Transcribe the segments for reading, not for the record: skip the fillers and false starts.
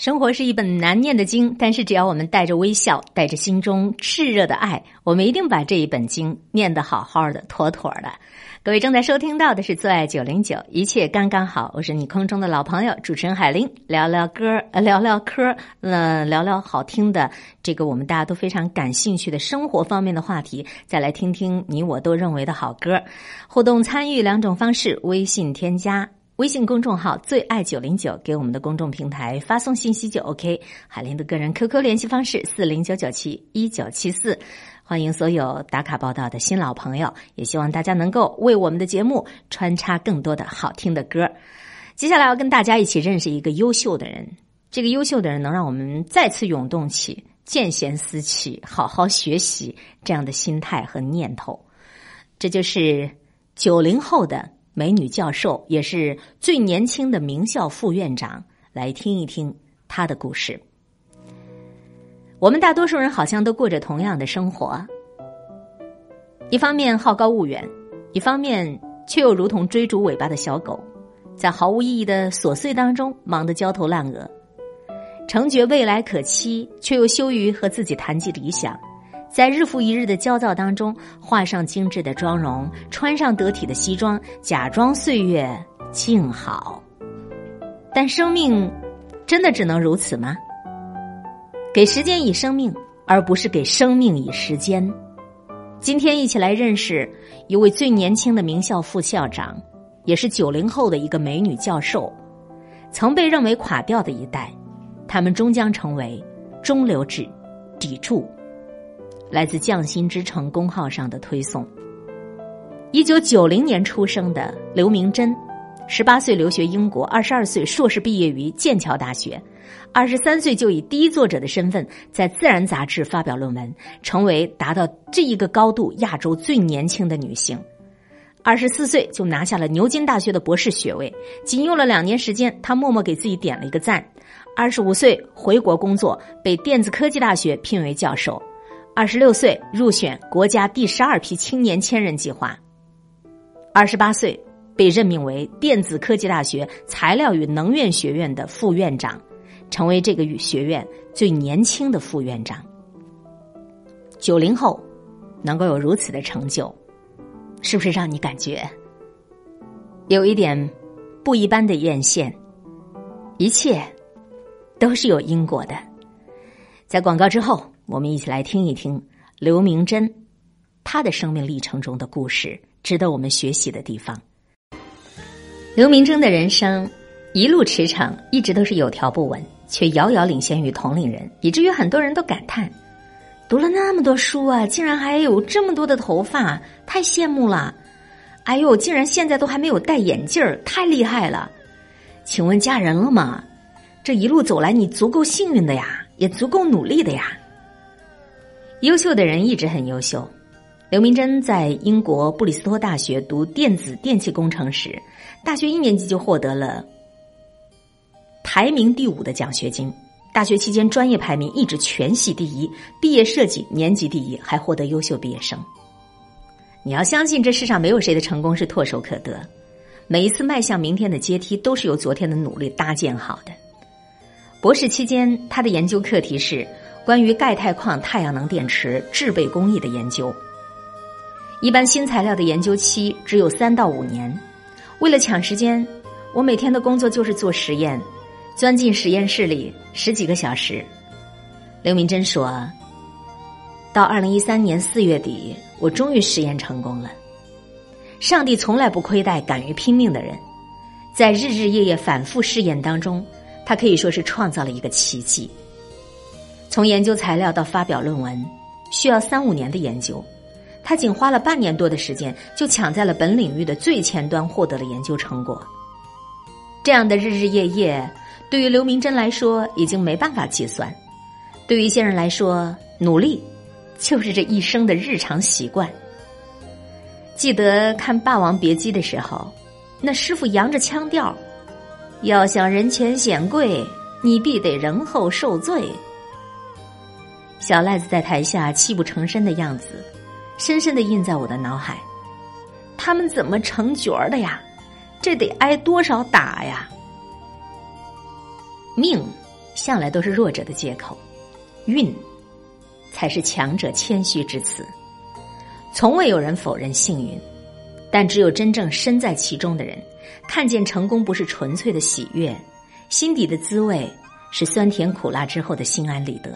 生活是一本难念的经，但是只要我们带着微笑，带着心中炽热的爱，我们一定把这一本经念得好好的，妥妥的。各位正在收听到的是最爱909，一切刚刚好，我是你空中的老朋友主持人海玲，聊聊好听的这个我们大家都非常感兴趣的生活方面的话题，再来听听你我都认为的好歌。互动参与两种方式，微信添加微信公众号最爱909，给我们的公众平台发送信息就 OK。 海林的个人 QQ 联系方式409971974，欢迎所有打卡报道的新老朋友，也希望大家能够为我们的节目穿插更多的好听的歌。接下来要跟大家一起认识一个优秀的人，这个优秀的人能让我们再次涌动起见贤思齐、好好学习这样的心态和念头。这就是90后的美女教授，也是最年轻的名校副院长，来听一听她的故事。我们大多数人好像都过着同样的生活，一方面好高骛远，一方面却又如同追逐尾巴的小狗，在毫无意义的琐碎当中忙得焦头烂额，承觉未来可期，却又羞于和自己谈及理想，在日复一日的焦躁当中，画上精致的妆容，穿上得体的西装，假装岁月静好。但生命真的只能如此吗？给时间以生命，而不是给生命以时间。今天一起来认识一位最年轻的名校副校长，也是90后的一个美女教授。曾被认为垮掉的一代，他们终将成为中流砥柱。来自匠心之城公号上的推送。1990年出生的刘明珍，18岁留学英国，22岁硕士毕业于剑桥大学，23岁就以第一作者的身份在《自然》杂志发表论文，成为达到这一个高度亚洲最年轻的女性。24岁就拿下了牛津大学的博士学位，仅用了2年时间，她默默给自己点了一个赞。25岁回国工作，被电子科技大学聘为教授。26岁入选国家第12批青年千人计划，28岁被任命为电子科技大学材料与能源学院的副院长，成为这个学院最年轻的副院长。90后能够有如此的成就，是不是让你感觉有一点不一般的艳羡？一切都是有因果的。在广告之后，我们一起来听一听刘明珍她的生命历程中的故事，值得我们学习的地方。刘明珍的人生一路驰骋，一直都是有条不紊，却遥遥领先于同龄人，以至于很多人都感叹，读了那么多书啊，竟然还有这么多的头发，太羡慕了。哎呦，竟然现在都还没有戴眼镜，太厉害了。请问嫁人了吗？这一路走来你足够幸运的呀，也足够努力的呀。优秀的人一直很优秀。刘明珍在英国布里斯托大学读电子电气工程时，大学1年级就获得了排名第5的奖学金。大学期间专业排名一直全系第1，毕业设计年级第1，还获得优秀毕业生。你要相信，这世上没有谁的成功是唾手可得，每一次迈向明天的阶梯都是由昨天的努力搭建好的。博士期间，他的研究课题是关于钙钛矿太阳能电池制备工艺的研究。一般新材料的研究期只有3到5年，为了抢时间，我每天的工作就是做实验，钻进实验室里10几个小时。刘明珍说，到2013年4月底，我终于实验成功了。上帝从来不亏待敢于拼命的人，在日日夜夜反复试验当中，他可以说是创造了一个奇迹。从研究材料到发表论文需要3-5年的研究，他仅花了半年多的时间，就抢在了本领域的最前端获得了研究成果。这样的日日夜夜对于刘明珍来说已经没办法计算，对于一些人来说，努力就是这一生的日常习惯。记得看《霸王别姬》的时候，那师傅扬着腔调，要想人前显贵，你必得人后受罪。小赖子在台下泣不成声的样子深深地印在我的脑海，他们怎么成角的呀？这得挨多少打呀？命向来都是弱者的借口，运才是强者谦虚之词。从未有人否认幸运，但只有真正身在其中的人，看见成功不是纯粹的喜悦，心底的滋味是酸甜苦辣之后的心安理得。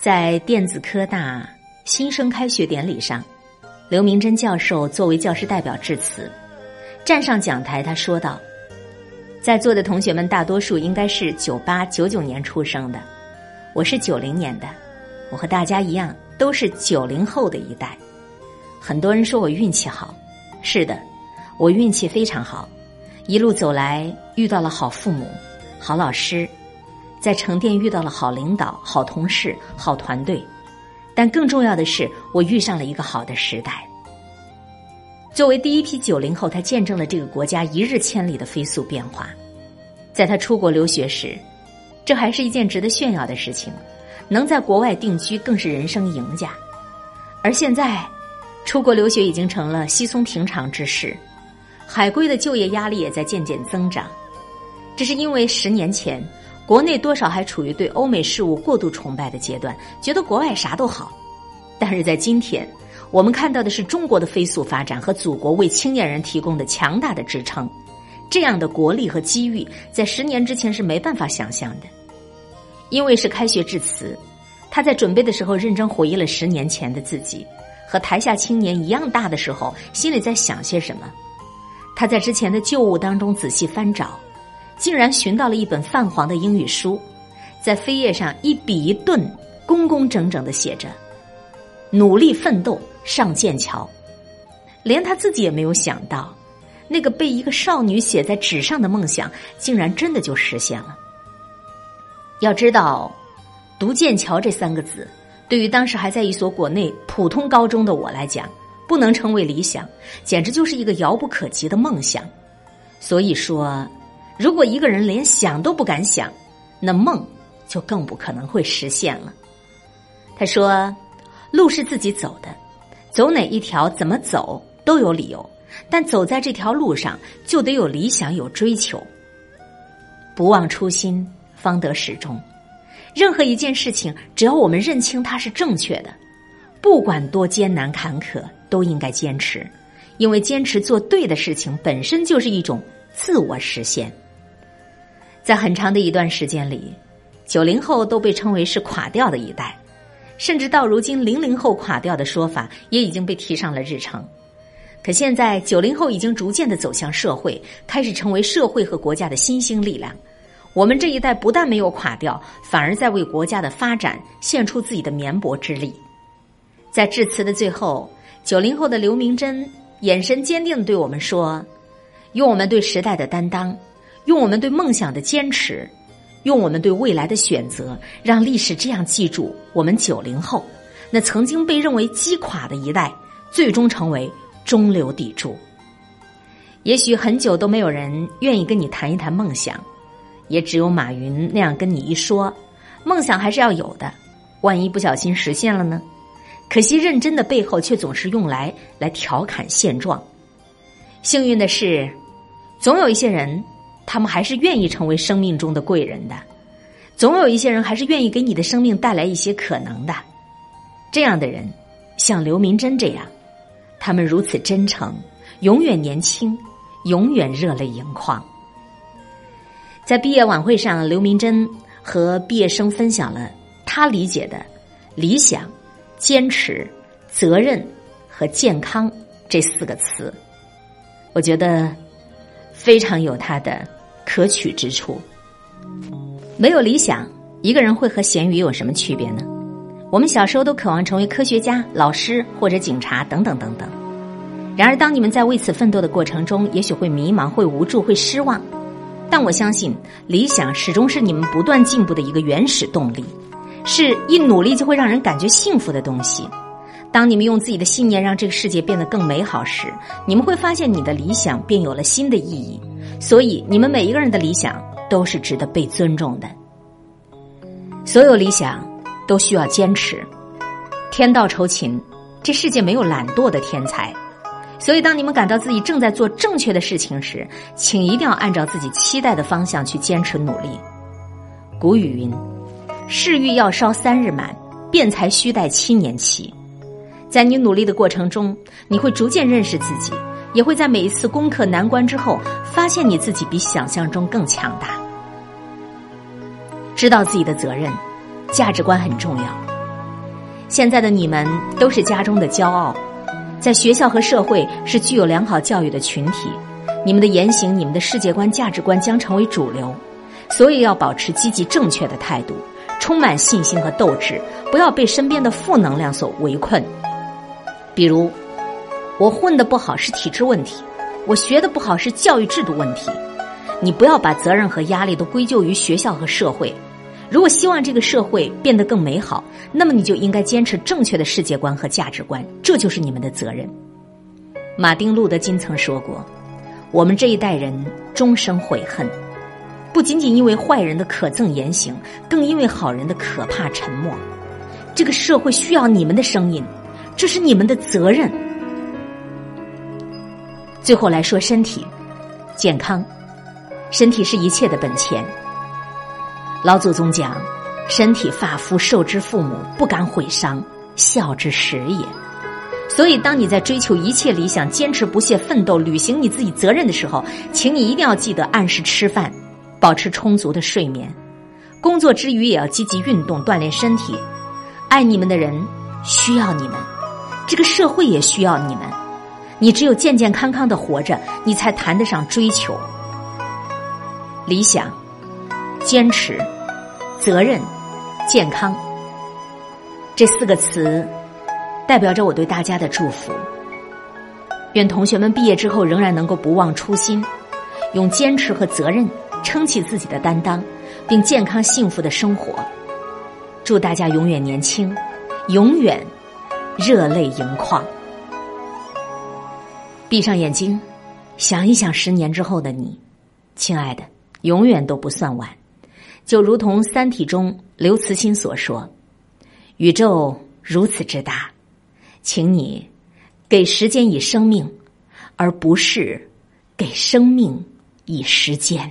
在电子科大新生开学典礼上，刘明珍教授作为教师代表致辞，站上讲台，他说道：在座的同学们大多数应该是98、99年出生的，我是90年的，我和大家一样都是90后的一代。很多人说我运气好，是的，我运气非常好，一路走来遇到了好父母、好老师，在成电遇到了好领导、好同事、好团队，但更重要的是我遇上了一个好的时代。作为第一批90后，他见证了这个国家一日千里的飞速变化。在他出国留学时，这还是一件值得炫耀的事情，能在国外定居更是人生赢家。而现在出国留学已经成了稀松平常之事，海归的就业压力也在渐渐增长。这是因为10年前国内多少还处于对欧美事物过度崇拜的阶段，觉得国外啥都好，但是在今天我们看到的是中国的飞速发展和祖国为青年人提供的强大的支撑，这样的国力和机遇在10年之前是没办法想象的。因为是开学致辞，他在准备的时候认真回忆了10年前的自己，和台下青年一样大的时候心里在想些什么。他在之前的旧物当中仔细翻找，竟然寻到了一本泛黄的英语书，在扉页上一笔一顿工工整整地写着努力奋斗上剑桥。连他自己也没有想到，那个被一个少女写在纸上的梦想竟然真的就实现了。要知道，读剑桥这3个字对于当时还在一所国内普通高中的我来讲，不能称为理想，简直就是一个遥不可及的梦想。所以说，如果一个人连想都不敢想，那梦就更不可能会实现了。他说，路是自己走的，走哪一条怎么走都有理由，但走在这条路上就得有理想，有追求。不忘初心，方得始终。任何一件事情，只要我们认清它是正确的，不管多艰难坎坷都应该坚持，因为坚持做对的事情本身就是一种自我实现。在很长的一段时间里，90后都被称为是垮掉的一代，甚至到如今00后垮掉的说法也已经被提上了日程。可现在90后已经逐渐地走向社会，开始成为社会和国家的新兴力量。我们这一代不但没有垮掉，反而在为国家的发展献出自己的绵薄之力。在致辞的最后，90后的刘明珍眼神坚定地对我们说，用我们对时代的担当，用我们对梦想的坚持，用我们对未来的选择，让历史这样记住我们90后，那曾经被认为击垮的一代，最终成为中流砥柱。也许很久都没有人愿意跟你谈一谈梦想，也只有马云那样跟你一说，梦想还是要有的，万一不小心实现了呢？可惜认真的背后却总是用来调侃现状。幸运的是，总有一些人，他们还是愿意成为生命中的贵人的，总有一些人还是愿意给你的生命带来一些可能的。这样的人，像刘明珍这样，他们如此真诚，永远年轻，永远热泪盈眶。在毕业晚会上，刘明珍和毕业生分享了他理解的理想、坚持、责任和健康这4个词，我觉得非常有它的可取之处。没有理想，一个人会和咸鱼有什么区别呢？我们小时候都渴望成为科学家、老师或者警察等等等等。然而当你们在为此奋斗的过程中，也许会迷茫、会无助、会失望，但我相信理想始终是你们不断进步的一个原始动力，是一努力就会让人感觉幸福的东西。当你们用自己的信念让这个世界变得更美好时，你们会发现你的理想便有了新的意义。所以你们每一个人的理想都是值得被尊重的。所有理想都需要坚持，天道酬勤，这世界没有懒惰的天才。所以当你们感到自己正在做正确的事情时，请一定要按照自己期待的方向去坚持努力，古语云：“嗜欲要烧3日满，辩才须待7年期。”在你努力的过程中，你会逐渐认识自己，也会在每一次攻克难关之后，发现你自己比想象中更强大。知道自己的责任，价值观很重要。现在的你们都是家中的骄傲，在学校和社会是具有良好教育的群体，你们的言行、你们的世界观、价值观将成为主流，所以要保持积极正确的态度，充满信心和斗志，不要被身边的负能量所围困。比如，我混得不好是体制问题，我学得不好是教育制度问题。你不要把责任和压力都归咎于学校和社会。如果希望这个社会变得更美好，那么你就应该坚持正确的世界观和价值观，这就是你们的责任。马丁·路德·金曾说过，我们这一代人终生悔恨，不仅仅因为坏人的可憎言行，更因为好人的可怕沉默。这个社会需要你们的声音，这是你们的责任。最后来说身体健康，身体是一切的本钱。老祖宗讲，身体发肤受之父母，不敢毁伤，孝之始也。所以当你在追求一切理想，坚持不懈奋斗，履行你自己责任的时候，请你一定要记得按时吃饭，保持充足的睡眠，工作之余也要积极运动，锻炼身体。爱你们的人需要你们，这个社会也需要你们。你只有健健康康的活着，你才谈得上追求理想、坚持、责任、健康，这4个词代表着我对大家的祝福。愿同学们毕业之后仍然能够不忘初心，用坚持和责任撑起自己的担当，并健康幸福的生活。祝大家永远年轻，永远热泪盈眶。闭上眼睛，想一想10年之后的你，亲爱的，永远都不算晚。就如同《3体》中刘慈欣所说，宇宙如此之大，请你给时间以生命，而不是给生命以时间。